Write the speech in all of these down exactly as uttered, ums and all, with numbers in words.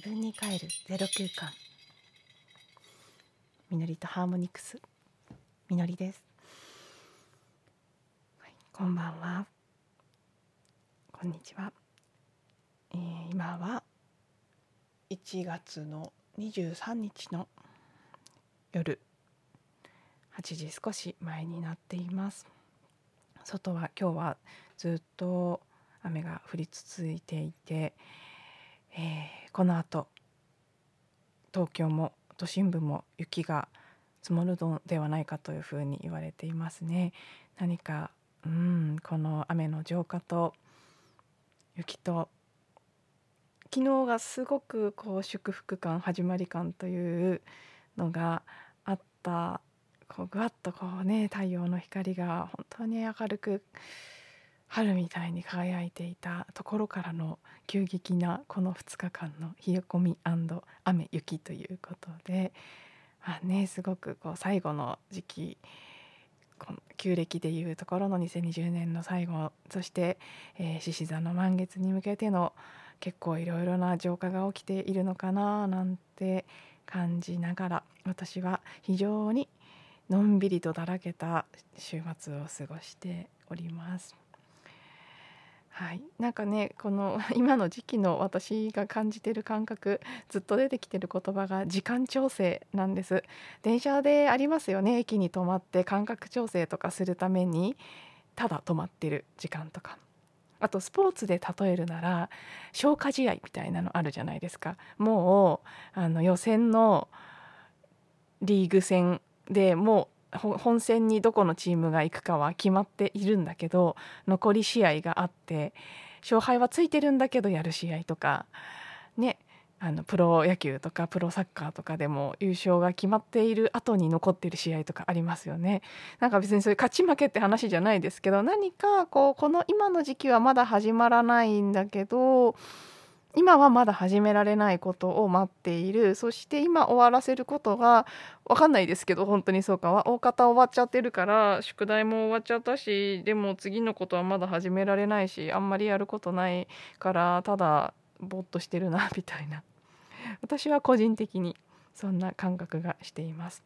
自分に帰るゼロ空間。みのりとハーモニクス、みのりです、はい、こんばんは、こんにちは、えー、今はいちがつのにじゅうさんにちの夜はちじ少し前になっています。外は今日はずっと雨が降り続いていて、えー、この後東京も都心部も雪が積もるのではないかというふうに言われていますね。何かうんこの雨の浄化と雪と昨日がすごくこう祝福感始まり感というのがあったこうぐわっとこうね太陽の光が本当に明るく春みたいに輝いていたところからの急激なこのふつかかんの冷え込み&雨雪ということで、あ、ね、すごくこう最後の時期この旧暦でいうところのにせんにじゅうねんの最後、そして獅子座の満月に向けての結構いろいろな浄化が起きているのかななんて感じながら、私は非常にのんびりとだらけた週末を過ごしております。はい、なんかねこの今の時期の私が感じている感覚、ずっと出てきている言葉が時間調整なんです。電車でありますよね、駅に止まって感覚調整とかするためにただ止まってる時間とか、あとスポーツで例えるなら消化試合みたいなのあるじゃないですか。もうあの予選のリーグ戦でもう本戦にどこのチームが行くかは決まっているんだけど、残り試合があって勝敗はついてるんだけどやる試合とかね、あのプロ野球とかプロサッカーとかでも優勝が決まっている後に残っている試合とかありますよね。なんか別にそういう勝ち負けって話じゃないですけど、何かこうこの今の時期はまだ始まらないんだけど今はまだ始められないことを待っている、そして今終わらせることが分かんないですけど本当にそうか、大方終わっちゃってるから宿題も終わっちゃったし、でも次のことはまだ始められないしあんまりやることないからただぼーっとしてるなみたいな、私は個人的にそんな感覚がしています。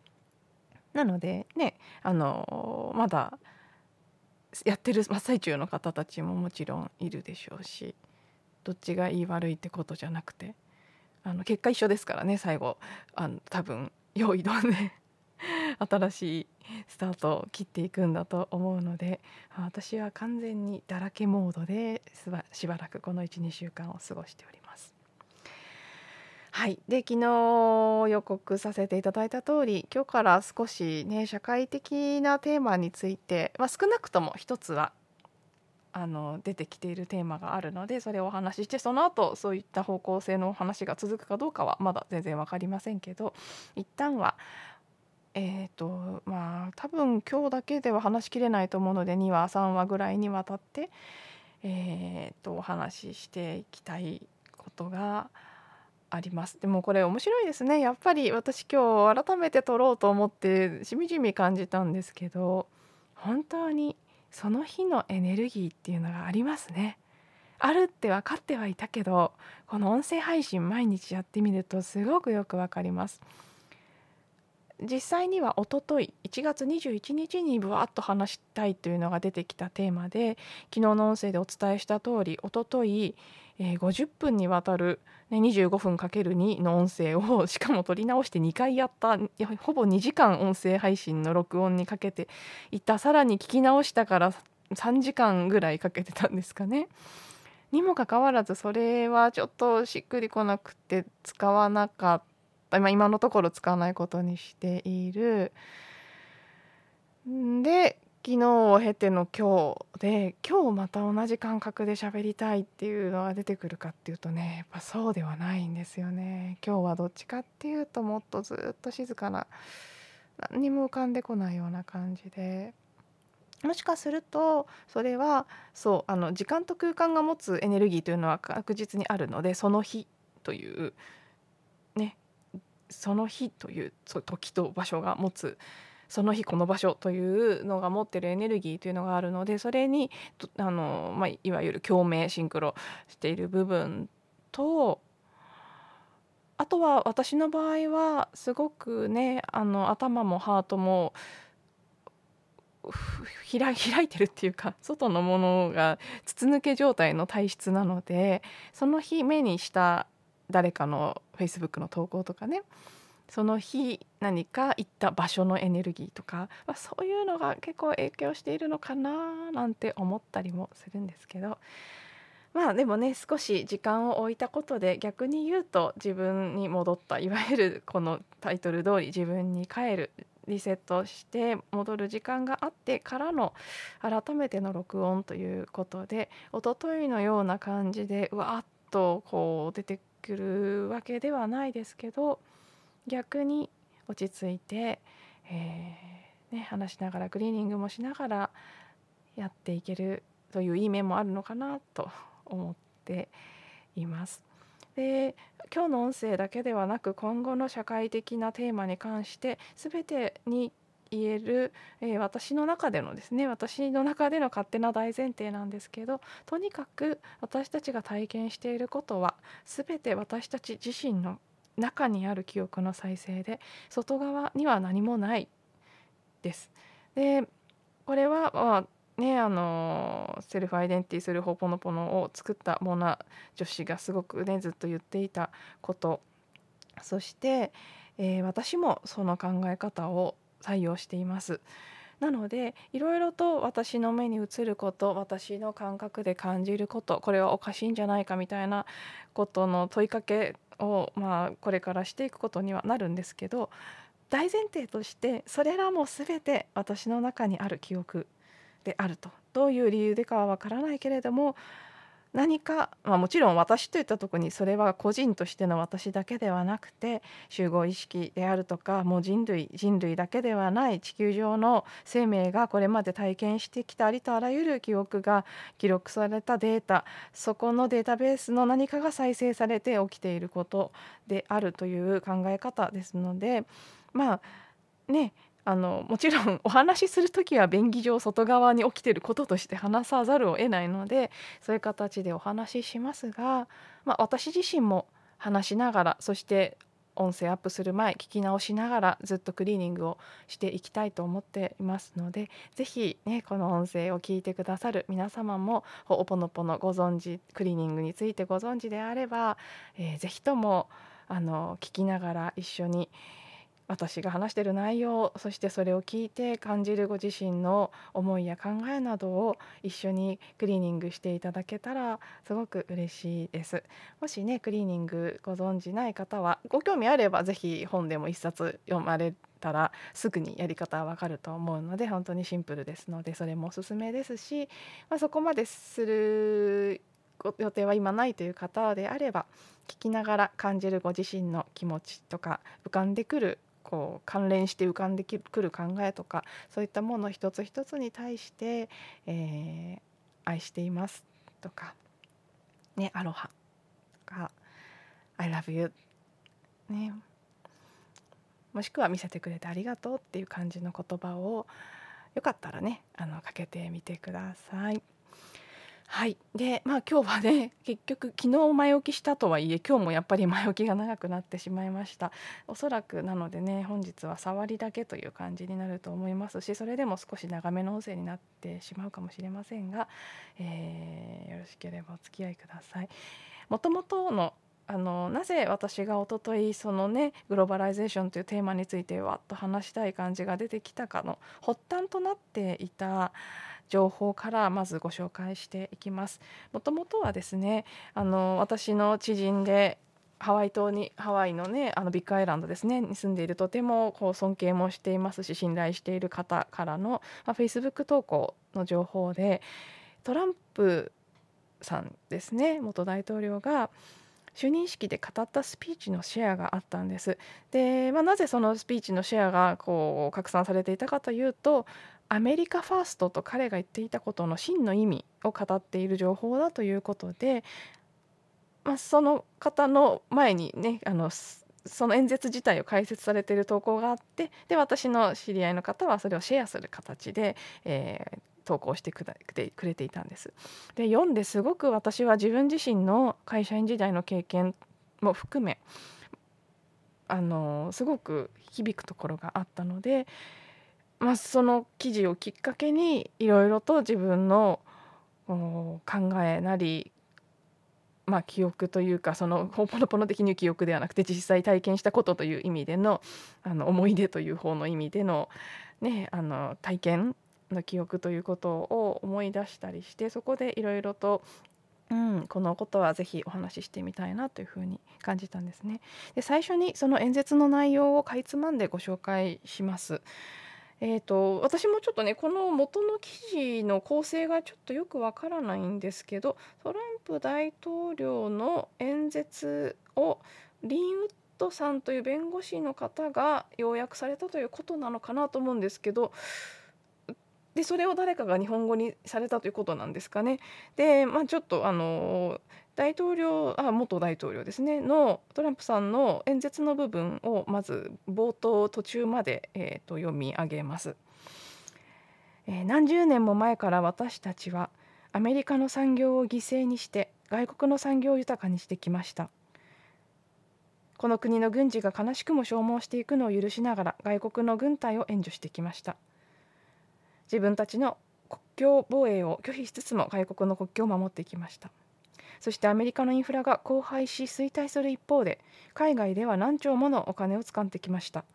なのでね、あのまだやってる真っ最中の方たちももちろんいるでしょうし、どっちがいい悪いってことじゃなくて、あの結果一緒ですからね。最後あの多分用意どんで新しいスタートを切っていくんだと思うので、私は完全にだらけモードでしばらくこの いち,に 週間を過ごしております。はい、で昨日予告させていただいた通り、今日から少しね社会的なテーマについて、まあ、少なくとも一つはあの出てきているテーマがあるのでそれをお話しして、その後そういった方向性のお話が続くかどうかはまだ全然分かりませんけど、一旦はえーとまあ多分今日だけでは話しきれないと思うのでにわさんわぐらいにわたってえーとお話ししていきたいことがあります。でもこれ面白いですね。やっぱり私今日改めて撮ろうと思ってしみじみ感じたんですけど、本当にその日のエネルギーっていうのがありますね。あるって分かってはいたけど、この音声配信毎日やってみるとすごくよく分かります。実際には一昨日いちがつにじゅういちにちにぶわっと話したいというのが出てきたテーマで、昨日の音声でお伝えした通り一昨日ごじゅっぷんにわたるにじゅうごふんかけるに の音声をしかも撮り直してにかいやった、ほぼにじかん音声配信の録音にかけていた、さらに聞き直したからさんじかんぐらいかけてたんですかね。にもかかわらずそれはちょっとしっくりこなくて使わなかった、まあ、今のところ使わないことにしている。で昨日を経ての今日で、今日また同じ感覚で喋りたいっていうのが出てくるかっていうとね、やっぱそうではないんですよね。今日はどっちかっていうともっとずっと静かな、何にも浮かんでこないような感じで、もしかするとそれはそうあの時間と空間が持つエネルギーというのは確実にあるので、その日というね、その日という時と場所が持つ、その日この場所というのが持ってるエネルギーというのがあるので、それにあの、まあ、いわゆる共鳴シンクロしている部分と、あとは私の場合はすごくね、あの頭もハートもふ開いてるっていうか、外のものが筒抜け状態の体質なので、その日目にした誰かの Facebook の投稿とかね、その日何か行った場所のエネルギーとか、まあ、そういうのが結構影響しているのかななんて思ったりもするんですけど、まあでもね、少し時間を置いたことで逆に言うと自分に戻った、いわゆるこのタイトル通り自分に帰る、リセットして戻る時間があってからの改めての録音ということで、一昨日のような感じでうわーっとこう出てくるわけではないですけど、逆に落ち着いて、えーね、話しながらクリーニングもしながらやっていけるといういい面もあるのかなと思っています。で、今日の音声だけではなく今後の社会的なテーマに関して全てに言える、えー、私の中でのですね、私の中での勝手な大前提なんですけど、とにかく私たちが体験していることは全て私たち自身の中にある記憶の再生で、外側には何もないです。で、これは、まあね、あのセルフアイデンティティするホポノポノを作ったモナ女子がすごくねずっと言っていたこと、そして、えー、私もその考え方を採用しています。なのでいろいろと私の目に映ること、私の感覚で感じること、これはおかしいんじゃないかみたいなことの問いかけを、まあ、これからしていくことにはなるんですけど、大前提としてそれらも全て私の中にある記憶であると。どういう理由でかはわからないけれども、何か、まあ、もちろん私といったところにそれは個人としての私だけではなくて、集合意識であるとか、もう人類人類だけではない地球上の生命がこれまで体験してきたありとあらゆる記憶が記録されたデータ、そこのデータベースの何かが再生されて起きていることであるという考え方ですので、まあね、あのもちろんお話しするときは便宜上外側に起きていることとして話さざるを得ないので、そういう形でお話ししますが、まあ、私自身も話しながら、そして音声アップする前聞き直しながらずっとクリーニングをしていきたいと思っていますので、ぜひ、ね、この音声を聞いてくださる皆様もホポノポノご存知、クリーニングについてご存知であれば、えー、ぜひともあの聞きながら一緒に私が話している内容、そしてそれを聞いて感じるご自身の思いや考えなどを一緒にクリーニングしていただけたらすごく嬉しいです。もしね、クリーニングご存じない方は、ご興味あればぜひ本でも一冊読まれたらすぐにやり方はわかると思うので、本当にシンプルですのでそれもおすすめですし、まあ、そこまでする予定は今ないという方であれば、聞きながら感じるご自身の気持ちとか、浮かんでくるこう関連して浮かんでくる考えとか、そういったもの一つ一つに対して、えー、愛していますとか、ね、アロハとか I love you、ね、もしくは見せてくれてありがとうっていう感じの言葉をよかったらね、あのかけてみてください。はい、で、まあ、今日はね、結局昨日前置きしたとはいえ、今日もやっぱり前置きが長くなってしまいました。おそらくなのでね、本日は触りだけという感じになると思いますし、それでも少し長めの音声になってしまうかもしれませんが、えー、よろしければお付き合いください。もともとのあのなぜ私が一昨日そのね、グローバライゼーションというテーマについてわっと話したい感じが出てきたかの発端となっていた情報からまずご紹介していきます。もともとはですね、あの私の知人でハワイ島にハワイのね、あのビッグアイランドですねに住んでいる、とてもこう尊敬もしていますし信頼している方からの、まあ、Facebook 投稿の情報で、トランプさんですね、元大統領が就任式で語ったスピーチのシェアがあったんです。で、まあ、なぜそのスピーチのシェアがこう拡散されていたかというと、アメリカファーストと彼が言っていたことの真の意味を語っている情報だということで、まあ、その方の前にね、あのその演説自体を解説されている投稿があって、で私の知り合いの方はそれをシェアする形で、えー投稿してくれていたんです。で、読んですごく私は自分自身の会社員時代の経験も含め、あのすごく響くところがあったので、まあ、その記事をきっかけにいろいろと自分の考えなり、まあ、記憶というかそのほのぼの的に記憶ではなくて実際体験したことという意味で の, あの思い出という方の意味で の,、ね、あの体験の記憶ということを思い出したりして、そこでいろいろと、うん、このことはぜひお話ししてみたいなというふうに感じたんですね。で、最初にその演説の内容をかいつまんでご紹介します。えーと、私もちょっとねこの元の記事の構成がちょっとよくわからないんですけど、トランプ大統領の演説をリン・ウッドさんという弁護士の方が要約されたということなのかなと思うんですけど、でそれを誰かが日本語にされたということなんですかね。で、まあ、ちょっとあの大統領あ元大統領ですねのトランプさんの演説の部分をまず冒頭途中まで、えーと読み上げます、えー、何十年も前から私たちはアメリカの産業を犠牲にして外国の産業を豊かにしてきました。この国の軍事が悲しくも消耗していくのを許しながら外国の軍隊を援助してきました。自分たちの国境防衛を拒否しつつも外国の国境を守ってきました。そしてアメリカのインフラが荒廃し衰退する一方で、海外では何兆ものお金を掴んできました。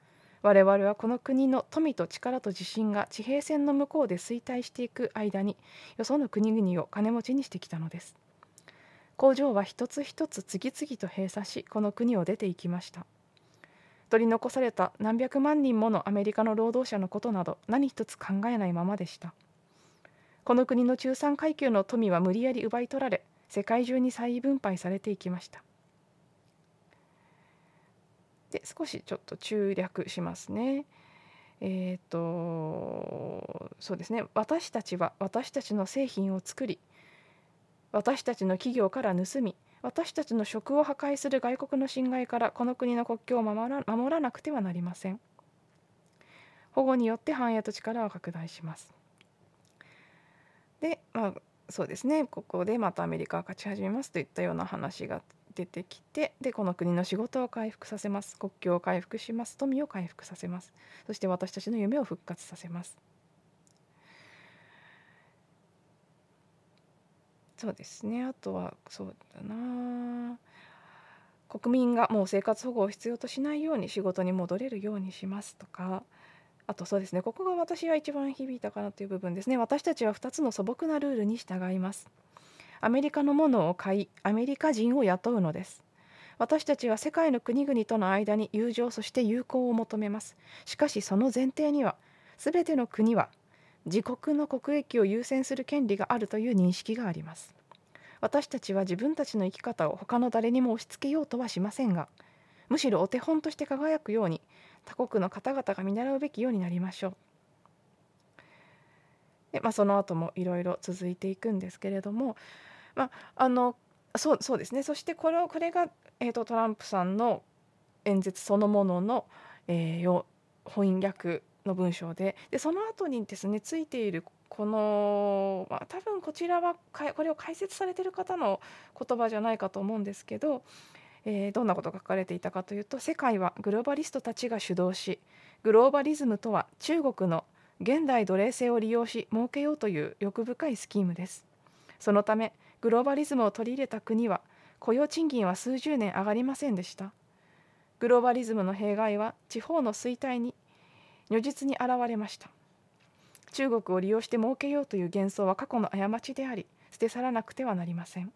我々はこの国の富と力と自信が地平線の向こうで衰退していく間に、よその国々を金持ちにしてきたのです。工場は一つ一つ次々と閉鎖し、この国を出ていきました。取り残された何百万人ものアメリカの労働者のことなど、何一つ考えないままでした。この国の中産階級の富は無理やり奪い取られ、世界中に再分配されていきました。で、少しちょっと中略しますね。えーと、そうですね。私たちは私たちの製品を作り、私たちの企業から盗み、私たちの食を破壊する外国の侵害からこの国の国境を守ら、守らなくてはなりません。保護によって繁栄と力を拡大します。で、まあそうですね、ここでまたアメリカが勝ち始めますといったような話が出てきて、でこの国の仕事を回復させます、国境を回復します、富を回復させます、そして私たちの夢を復活させます。そうですね、あとはそうだな、国民がもう生活保護を必要としないように仕事に戻れるようにしますとか、あとそうですね、ここが私は一番響いたかなという部分ですね。私たちはふたつの素朴なルールに従います。アメリカのものを買い、アメリカ人を雇うのです。私たちは世界の国々との間に友情そして友好を求めます。しかしその前提には、すべての国は自国の国益を優先する権利があるという認識があります。私たちは自分たちの生き方を他の誰にも押し付けようとはしませんが、むしろお手本として輝くように、他国の方々が見習うべきようになりましょう。で、まあ、その後もいろいろ続いていくんですけれども、まあ、あのそう、そうですね、そしてこれを、これが、えーと、トランプさんの演説そのものの、えー、翻訳の文章で、でその後にですねついているこの、まあ、多分こちらはこれを解説されている方の言葉じゃないかと思うんですけど、えー、どんなことが書かれていたかというと、世界はグローバリストたちが主導し、グローバリズムとは中国の現代奴隷制を利用し儲けようという欲深いスキームです。そのためグローバリズムを取り入れた国は雇用賃金は数十年上がりませんでした。グローバリズムの弊害は地方の衰退に如実に現れました。中国を利用して儲けようという幻想は過去の過ちであり、捨て去らなくてはなりません。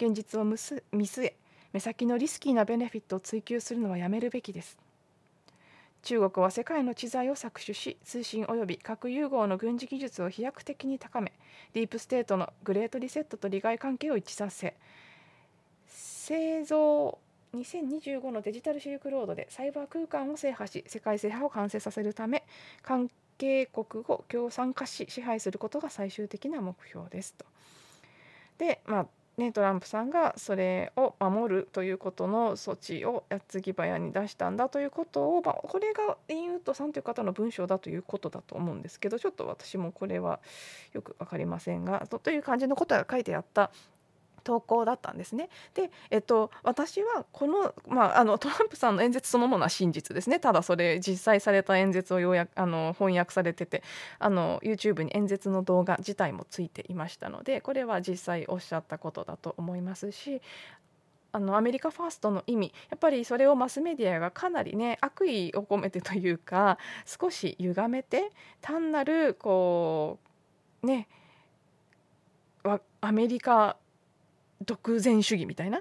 現実を見据え、目先のリスキーなベネフィットを追求するのはやめるべきです。中国は世界の知財を搾取し、通信及び核融合の軍事技術を飛躍的に高め、ディープステートのグレートリセットと利害関係を一致させ、製造にせんにじゅうごのデジタルシルクロードでサイバー空間を制覇し、世界制覇を完成させるため、関係国を共産化し、支配することが最終的な目標ですと。で、まあトランプさんがそれを守るということの措置を矢継ぎ早に出したんだということを、まあ、これがリン・ウッドさんという方の文章だということだと思うんですけど、ちょっと私もこれはよく分かりませんが、という感じのことが書いてあった投稿だったんですね。で、えっと、私はこの、まあ、あのトランプさんの演説そのものは真実ですね。ただそれ実際された演説をようやあの翻訳されててあの YouTube に演説の動画自体もついていましたので、これは実際おっしゃったことだと思いますし、あのアメリカファーストの意味、やっぱりそれをマスメディアがかなりね悪意を込めてというか少し歪めて、単なるこうねアメリカ独善主義みたいな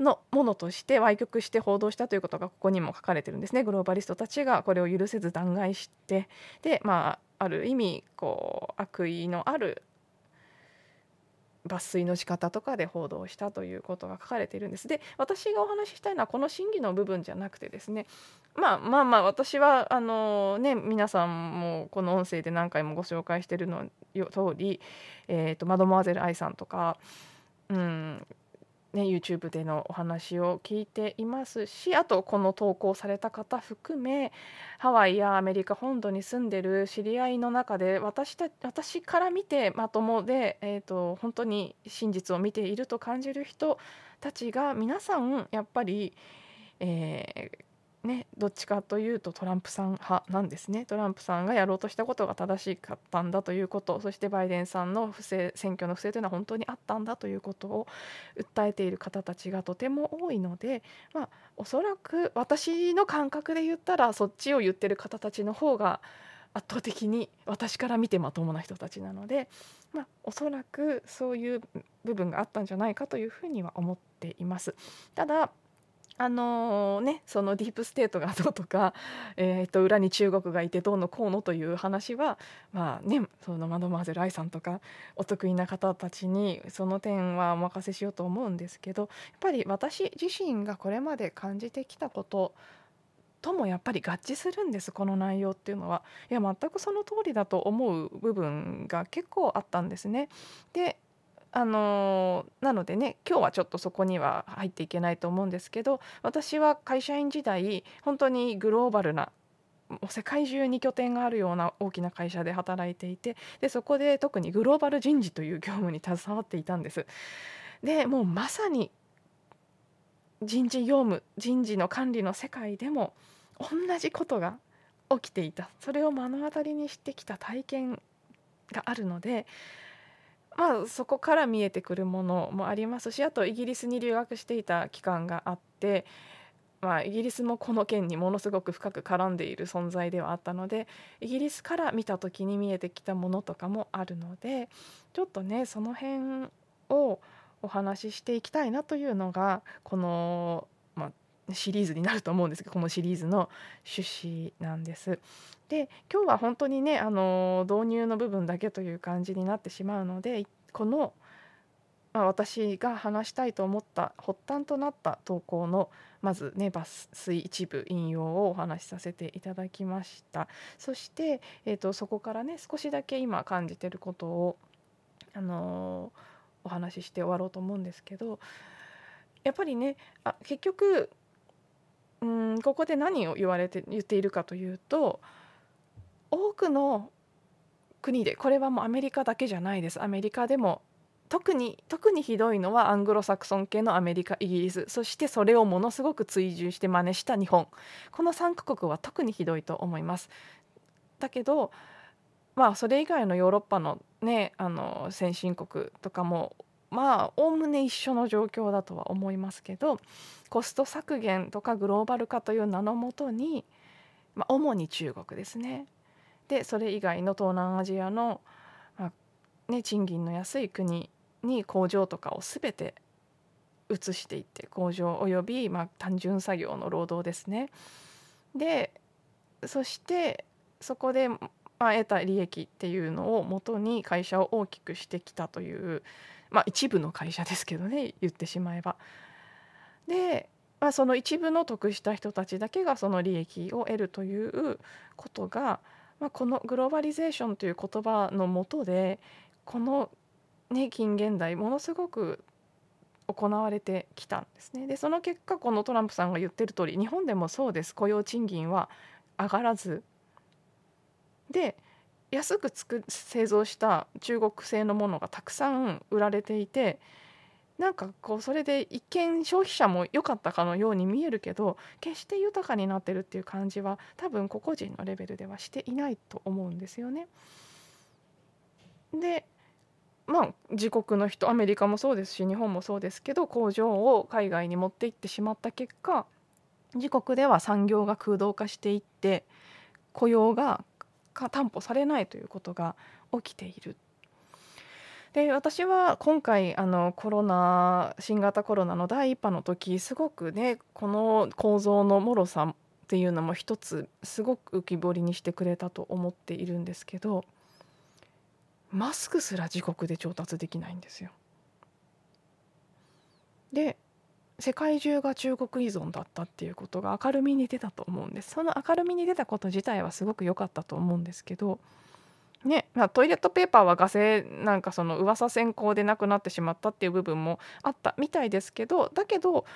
のものとして歪曲して報道したということがここにも書かれてるんですね。グローバリストたちがこれを許せず弾劾して、で、まあ、ある意味こう悪意のある抜粋の仕方とかで報道したということが書かれているんです。で、私がお話ししたいのはこの真偽の部分じゃなくてですね、まあまあまあ私はあのね皆さんもこの音声で何回もご紹介しているの通り、えーとマドモアゼル愛さんとか、うんね、YouTube でのお話を聞いていますし、あとこの投稿された方含めハワイやアメリカ本土に住んでる知り合いの中で 私, た私から見てまともで、えー、と本当に真実を見ていると感じる人たちが皆さんやっぱり、えーね、どっちかというとトランプさん派なんですね。トランプさんがやろうとしたことが正しかったんだということ、そしてバイデンさんの不正、選挙の不正というのは本当にあったんだということを訴えている方たちがとても多いので、まあ、おそらく私の感覚で言ったらそっちを言ってる方たちの方が圧倒的に私から見てまともな人たちなので、まあ、おそらくそういう部分があったんじゃないかというふうには思っています。ただあのね、そのディープステートがどうとか、えー、と裏に中国がいてどうのこうのという話は、まあね、そのマドモアゼル愛さんとかお得意な方たちにその点はお任せしようと思うんですけど、やっぱり私自身がこれまで感じてきたことともやっぱり合致するんです、この内容っていうのは。いや全くその通りだと思う部分が結構あったんですね。であのなのでね、今日はちょっとそこには入っていけないと思うんですけど、私は会社員時代本当にグローバルな世界中に拠点があるような大きな会社で働いていて、でそこで特にグローバル人事という業務に携わっていたんです。でもうまさに人事業務、人事の管理の世界でも同じことが起きていた、それを目の当たりにしてきた体験があるので、まあ、そこから見えてくるものもありますし、あとイギリスに留学していた期間があって、まあ、イギリスもこの件にものすごく深く絡んでいる存在ではあったので、イギリスから見た時に見えてきたものとかもあるので、ちょっとねその辺をお話ししていきたいなというのがこの、まあ、シリーズになると思うんですけど、このシリーズの趣旨なんです。で今日は本当にねあの導入の部分だけという感じになってしまうので、この、まあ、私が話したいと思った発端となった投稿のまずね抜粋一部引用をお話しさせていただきました。そして、えーと、そこからね少しだけ今感じていることを、あのー、お話しして終わろうと思うんですけど、やっぱりねあ結局うーんここで何を言われて言っているかというと、多くの国で、これはもうアメリカだけじゃないです。アメリカでも特に特にひどいのはアングロサクソン系のアメリカ、イギリス、そしてそれをものすごく追従して真似した日本、このさんカ国は特にひどいと思います。だけど、まあ、それ以外のヨーロッパのねあの先進国とかもまあおおむね一緒の状況だとは思いますけど、コスト削減とかグローバル化という名のもとに、まあ、主に中国ですね。でそれ以外の東南アジアの、まあね、賃金の安い国に工場とかを全て移していって、工場および、まあ、単純作業の労働ですね。でそしてそこで、まあ、得た利益っていうのをもとに会社を大きくしてきたという、まあ、一部の会社ですけどね、言ってしまえば。でまあ、その一部の得した人たちだけがその利益を得るということが、まあ、このグローバリゼーションという言葉の下でこの、ね、近現代ものすごく行われてきたんですね。でその結果、このトランプさんが言ってる通り、日本でもそうです。雇用賃金は上がらずで、安くつく製造した中国製のものがたくさん売られていて、なんかこうそれで一見消費者も良かったかのように見えるけど、決して豊かになってるっていう感じは多分個々人のレベルではしていないと思うんですよね。でまあ自国の人、アメリカもそうですし日本もそうですけど、工場を海外に持って行ってしまった結果、自国では産業が空洞化していって雇用が担保されないということが起きている。で私は今回あのコロナ新型コロナの第一波の時、すごくねこの構造の脆さっていうのも一つすごく浮き彫りにしてくれたと思っているんですけど、マスクすら自国で調達できないんですよ。で世界中が中国依存だったっていうことが明るみに出たと思うんです。その明るみに出たこと自体はすごく良かったと思うんですけどね、まあ、トイレットペーパーはガセなんかその噂先行でなくなってしまったっていう部分もあったみたいですけど、だけど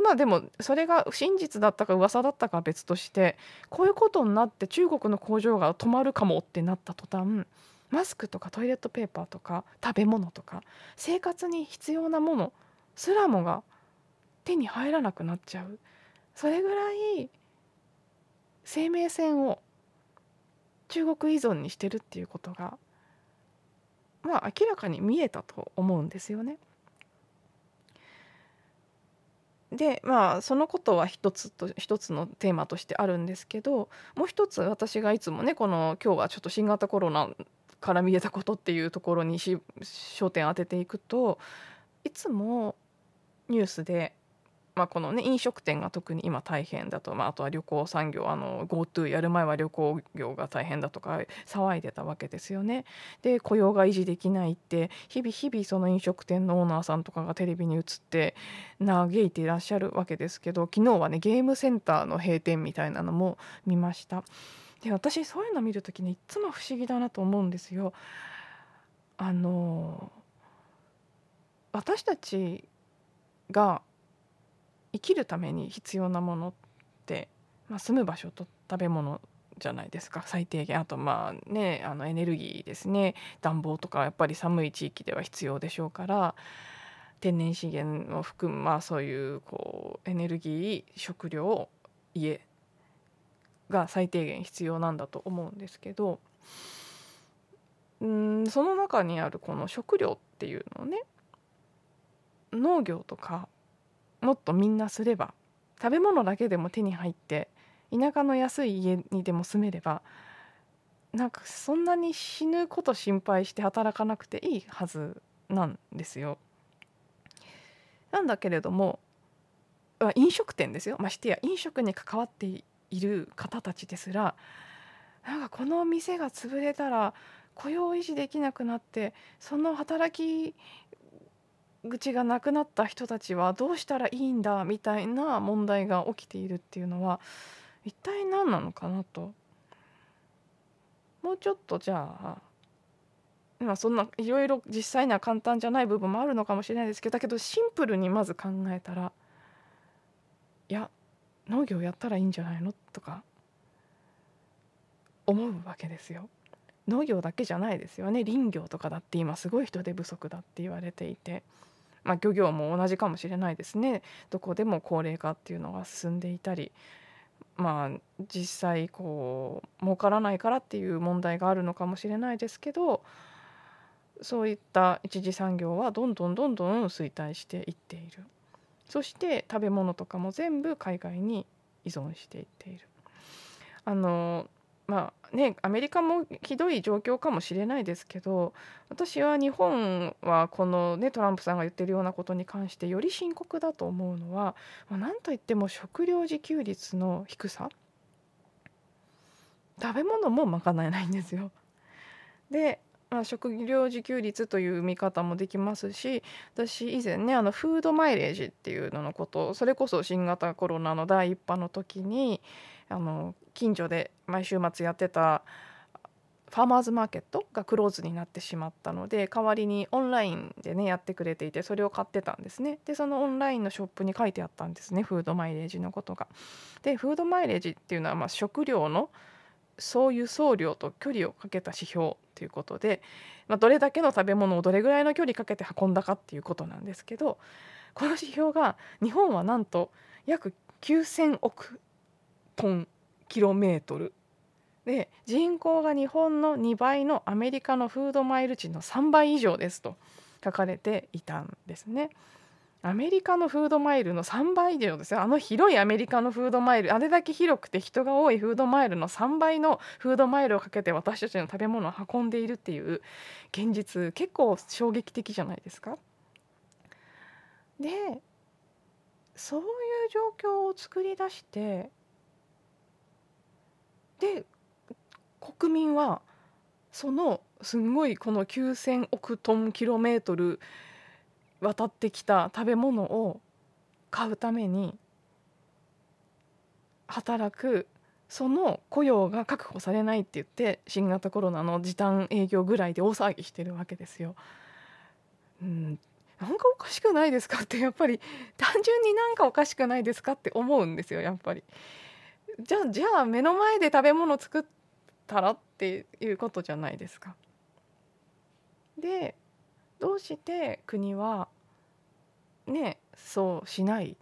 まあでもそれが真実だったか噂だったかは別として、こういうことになって中国の工場が止まるかもってなった途端、マスクとかトイレットペーパーとか食べ物とか生活に必要なものすらもが手に入らなくなっちゃう。それぐらい生命線を中国依存にしてるっていうことが、まあ、明らかに見えたと思うんですよね。で、まあ、そのことは一つと一つのテーマとしてあるんですけど、もう一つ私がいつもねこの今日はちょっと新型コロナから見えたことっていうところにし焦点を当てていくと、いつもニュースでまあこのね、飲食店が特に今大変だと、まあ、あとは旅行産業、あの GoTo やる前は旅行業が大変だとか騒いでたわけですよね。で雇用が維持できないって日々日々その飲食店のオーナーさんとかがテレビに映って嘆いていらっしゃるわけですけど、昨日はねゲームセンターの閉店みたいなのも見ました。で私そういうの見るときにいつも不思議だなと思うんですよ。あの私たちが生きるために必要なものって、まあ、住む場所と食べ物じゃないですか、最低限。あとまあねあのエネルギーですね、暖房とかやっぱり寒い地域では必要でしょうから、天然資源を含む、まあ、そういうこうエネルギー、食料、家が最低限必要なんだと思うんですけど、うーんその中にあるこの食料っていうのをね、農業とかもっとみんなすれば、食べ物だけでも手に入って田舎の安い家にでも住めれば、なんかそんなに死ぬこと心配して働かなくていいはずなんですよ。なんだけれども飲食店ですよ、ましてや飲食に関わっている方たちですら、なんかこの店が潰れたら雇用維持できなくなって、その働き口がなくなった人たちはどうしたらいいんだみたいな問題が起きているっていうのは一体何なのかなと。もうちょっとじゃあ、まあ、そんないろいろ実際には簡単じゃない部分もあるのかもしれないですけど、だけどシンプルにまず考えたら、いや農業やったらいいんじゃないのとか思うわけですよ。農業だけじゃないですよね、林業とかだって今すごい人手不足だって言われていて、まあ、漁業も同じかもしれないですね。どこでも高齢化っていうのが進んでいたり、まあ、実際こう儲からないからっていう問題があるのかもしれないですけど、そういった一次産業はどんどんどんどん衰退していっている。そして食べ物とかも全部海外に依存していっている。あのまあね、アメリカもひどい状況かもしれないですけど、私は日本はこの、ね、トランプさんが言ってるようなことに関してより深刻だと思うのは、まあ、なんといっても食料自給率の低さ、食べ物も賄えないんですよ。で、まあ、食料自給率という見方もできますし、私以前ねあのフードマイレージっていうののこと、それこそ新型コロナの第一波の時にあの近所で毎週末やってたファーマーズマーケットがクローズになってしまったので、代わりにオンラインでねやってくれていて、それを買ってたんですね。でそのオンラインのショップに書いてあったんですね、フードマイレージのことが。でフードマイレージっていうのは、まあ食料のそういう総量と距離をかけた指標ということで、まあ、どれだけの食べ物をどれぐらいの距離かけて運んだかっていうことなんですけど、この指標が日本はなんと約きゅうせんおくトンキロメートルで、人口が日本のにばいのアメリカのフードマイル値のさんばい以上ですと書かれていたんですね。アメリカのフードマイルのさんばい以上ですよ。あの広いアメリカのフードマイル、あれだけ広くて人が多いフードマイルのさんばいのフードマイルをかけて私たちの食べ物を運んでいるっていう現実、結構衝撃的じゃないですか。で、そういう状況を作り出して、で国民はそのすごいこのきゅうせんおくトンキロメートル渡ってきた食べ物を買うために働く、その雇用が確保されないって言って新型コロナの時短営業ぐらいで大騒ぎしてるわけですよ。うん、なんかおかしくないですかって、やっぱり単純になんかおかしくないですかって思うんですよ。やっぱりじゃあ、じゃあ目の前で食べ物作ったらっていうことじゃないですか。で、どうして国はね、そうしない、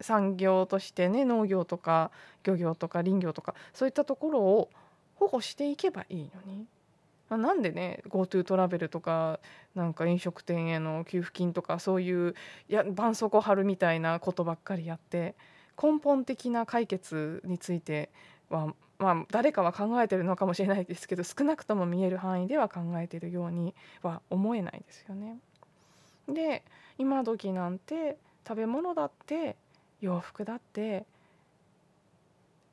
産業としてね、農業とか漁業とか林業とかそういったところを保護していけばいいのに、なんでね GoTo トラベルとかなんか飲食店への給付金とかそういういや絆創膏貼るみたいなことばっかりやって、根本的な解決については、まあ、誰かは考えてるのかもしれないですけど、少なくとも見える範囲では考えてるようには思えないですよね。で、今時なんて食べ物だって洋服だって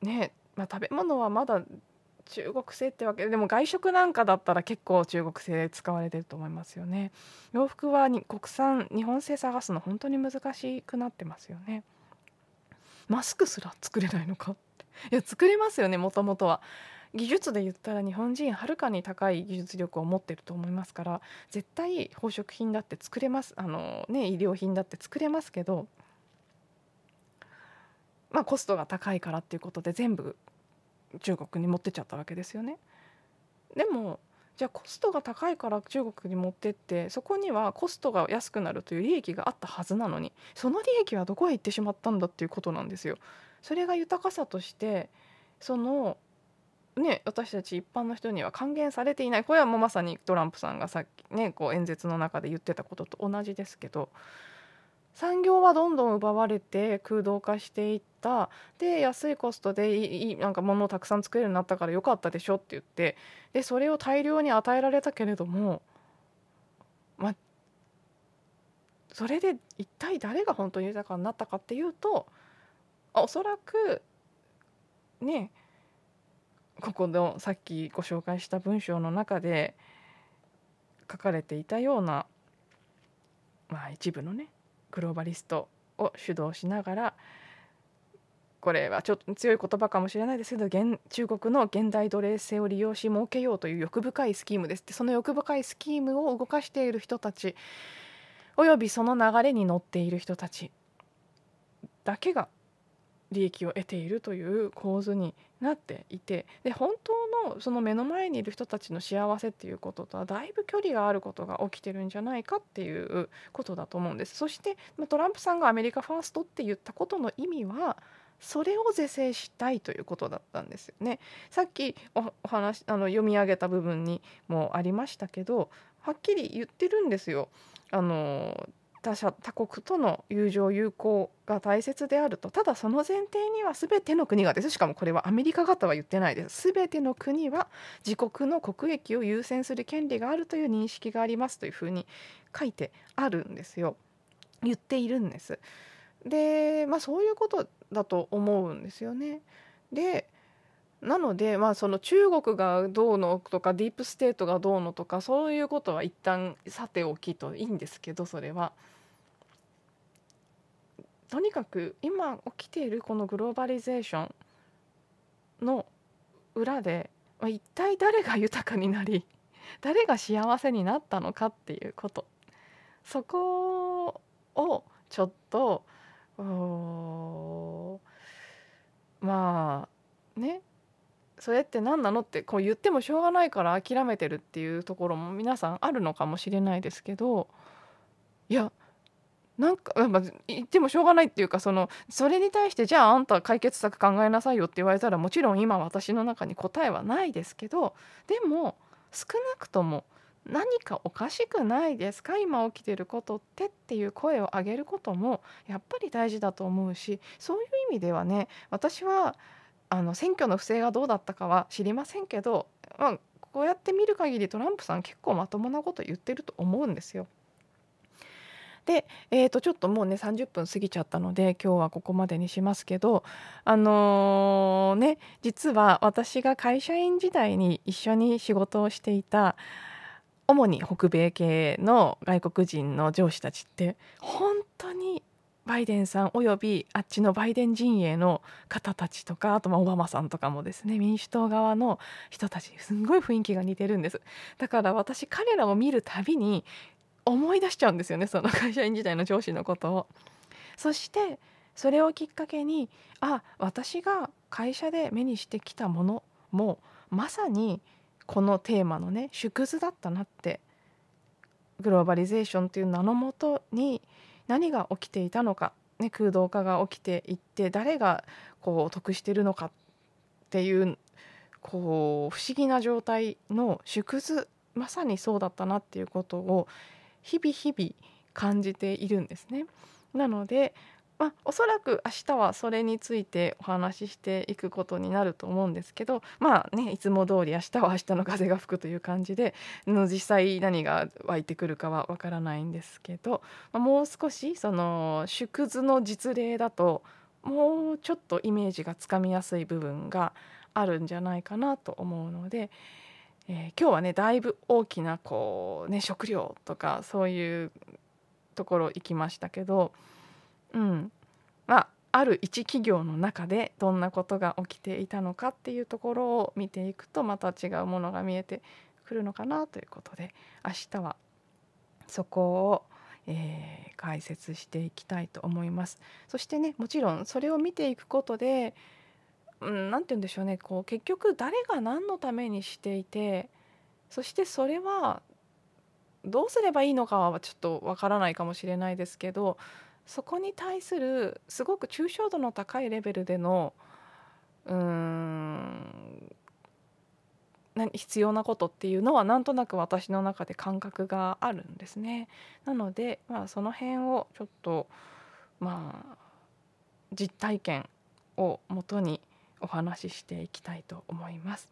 ね、まあ、食べ物はまだ中国製ってわけでも、外食なんかだったら結構中国製使われてると思いますよね。洋服はに国産日本製探すの本当に難しくなってますよね。マスクすら作れないのか。いや作れますよね、もともとは。技術で言ったら日本人はるかに高い技術力を持ってると思いますから、絶対宝飾品だって作れます、あの、ね、医療品だって作れますけど、まあ、コストが高いからっていうことで全部中国に持ってっちゃったわけですよね。でもじゃあコストが高いから中国に持ってって、そこにはコストが安くなるという利益があったはずなのに、その利益はどこへ行ってしまったんだっていうことなんですよ。それが豊かさとしてその、ね、私たち一般の人には還元されていない。これはもうまさにトランプさんがさっき、ね、こう演説の中で言ってたことと同じですけど、産業はどんどん奪われて空洞化していった。で、安いコストでいいなんか物をたくさん作れるようになったから良かったでしょって言って、でそれを大量に与えられたけれども、ま、それで一体誰が本当に豊かになったかっていうと、おそらくね、ここのさっきご紹介した文章の中で書かれていたような、まあ、一部のねグローバリストを主導しながら、これはちょっと強い言葉かもしれないですけど、現中国の現代奴隷制を利用し儲けようという欲深いスキームですって、その欲深いスキームを動かしている人たちおよびその流れに乗っている人たちだけが利益を得ているという構図になっていて、で本当のその目の前にいる人たちの幸せっていうこととはだいぶ距離があることが起きてるんじゃないかっていうことだと思うんです。そしてトランプさんがアメリカファーストって言ったことの意味は、それを是正したいということだったんですよね。さっきお話、あの読み上げた部分にもありましたけど、はっきり言ってるんですよ。あの他者、他国との友情友好が大切であると。ただその前提には全ての国がです。しかもこれはアメリカ方は言ってないです。全ての国は自国の国益を優先する権利があるという認識がありますというふうに書いてあるんですよ。言っているんです。で、まあ、そういうことだと思うんですよね。でなので、まあ、その中国がどうのとかディープステートがどうのとかそういうことは一旦さておきといいんですけど、それはとにかく今起きているこのグローバリゼーションの裏で、一体誰が豊かになり誰が幸せになったのかっていうこと、そこをちょっとまあね、それって何なのってこう言ってもしょうがないから諦めてるっていうところも皆さんあるのかもしれないですけど、いやなんか言ってもしょうがないっていうか、 そのそれに対してじゃああんた解決策考えなさいよって言われたらもちろん今私の中に答えはないですけど、でも少なくとも何かおかしくないですか今起きてることってっていう声を上げることもやっぱり大事だと思うし、そういう意味ではね、私はあの選挙の不正がどうだったかは知りませんけど、まあ、こうやって見る限りトランプさん結構まともなこと言ってると思うんですよ。で、えー、とちょっともうねさんじゅっぷん過ぎちゃったので今日はここまでにしますけど、あのー、ね実は私が会社員時代に一緒に仕事をしていた主に北米系の外国人の上司たちって本当にバイデンさんおよびあっちのバイデン陣営の方たちとか、あとまあオバマさんとかもですね、民主党側の人たちにすんごい雰囲気が似てるんです。だから私彼らを見るたびに思い出しちゃうんですよね、その会社員時代の上司のことを。そしてそれをきっかけに、あ、私が会社で目にしてきたものもまさにこのテーマのね縮図だったなって、グローバリゼーションという名のもとに何が起きていたのか、ね、空洞化が起きていって誰がこう得しているのかっていう、こう不思議な状態の縮図、まさにそうだったなっていうことを日々日々感じているんですね。なので、まあ、おそらく明日はそれについてお話ししていくことになると思うんですけど、まあね、いつも通り明日は明日の風が吹くという感じで、実際何が湧いてくるかはわからないんですけど、まあ、もう少しその縮図の実例だともうちょっとイメージがつかみやすい部分があるんじゃないかなと思うので、えー、今日はねだいぶ大きなこう、ね、食料とかそういうところ行きましたけど、うんまあ、ある一企業の中でどんなことが起きていたのかっていうところを見ていくとまた違うものが見えてくるのかなということで、明日はそこを、えー、解説していきたいと思います。そしてね、もちろんそれを見ていくことでなんて言うんでしょうね、こう結局誰が何のためにしていて、そしてそれはどうすればいいのかはちょっとわからないかもしれないですけど、そこに対するすごく抽象度の高いレベルでのうーん何必要なことっていうのはなんとなく私の中で感覚があるんですね。なので、まあ、その辺をちょっと、まあ、実体験をもとにお話ししていきたいと思います。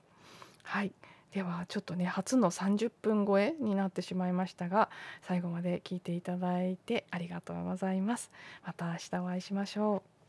はい、ではちょっとね初のさんじゅっぷん超えになってしまいましたが、最後まで聞いていただいてありがとうございます。また明日お会いしましょう。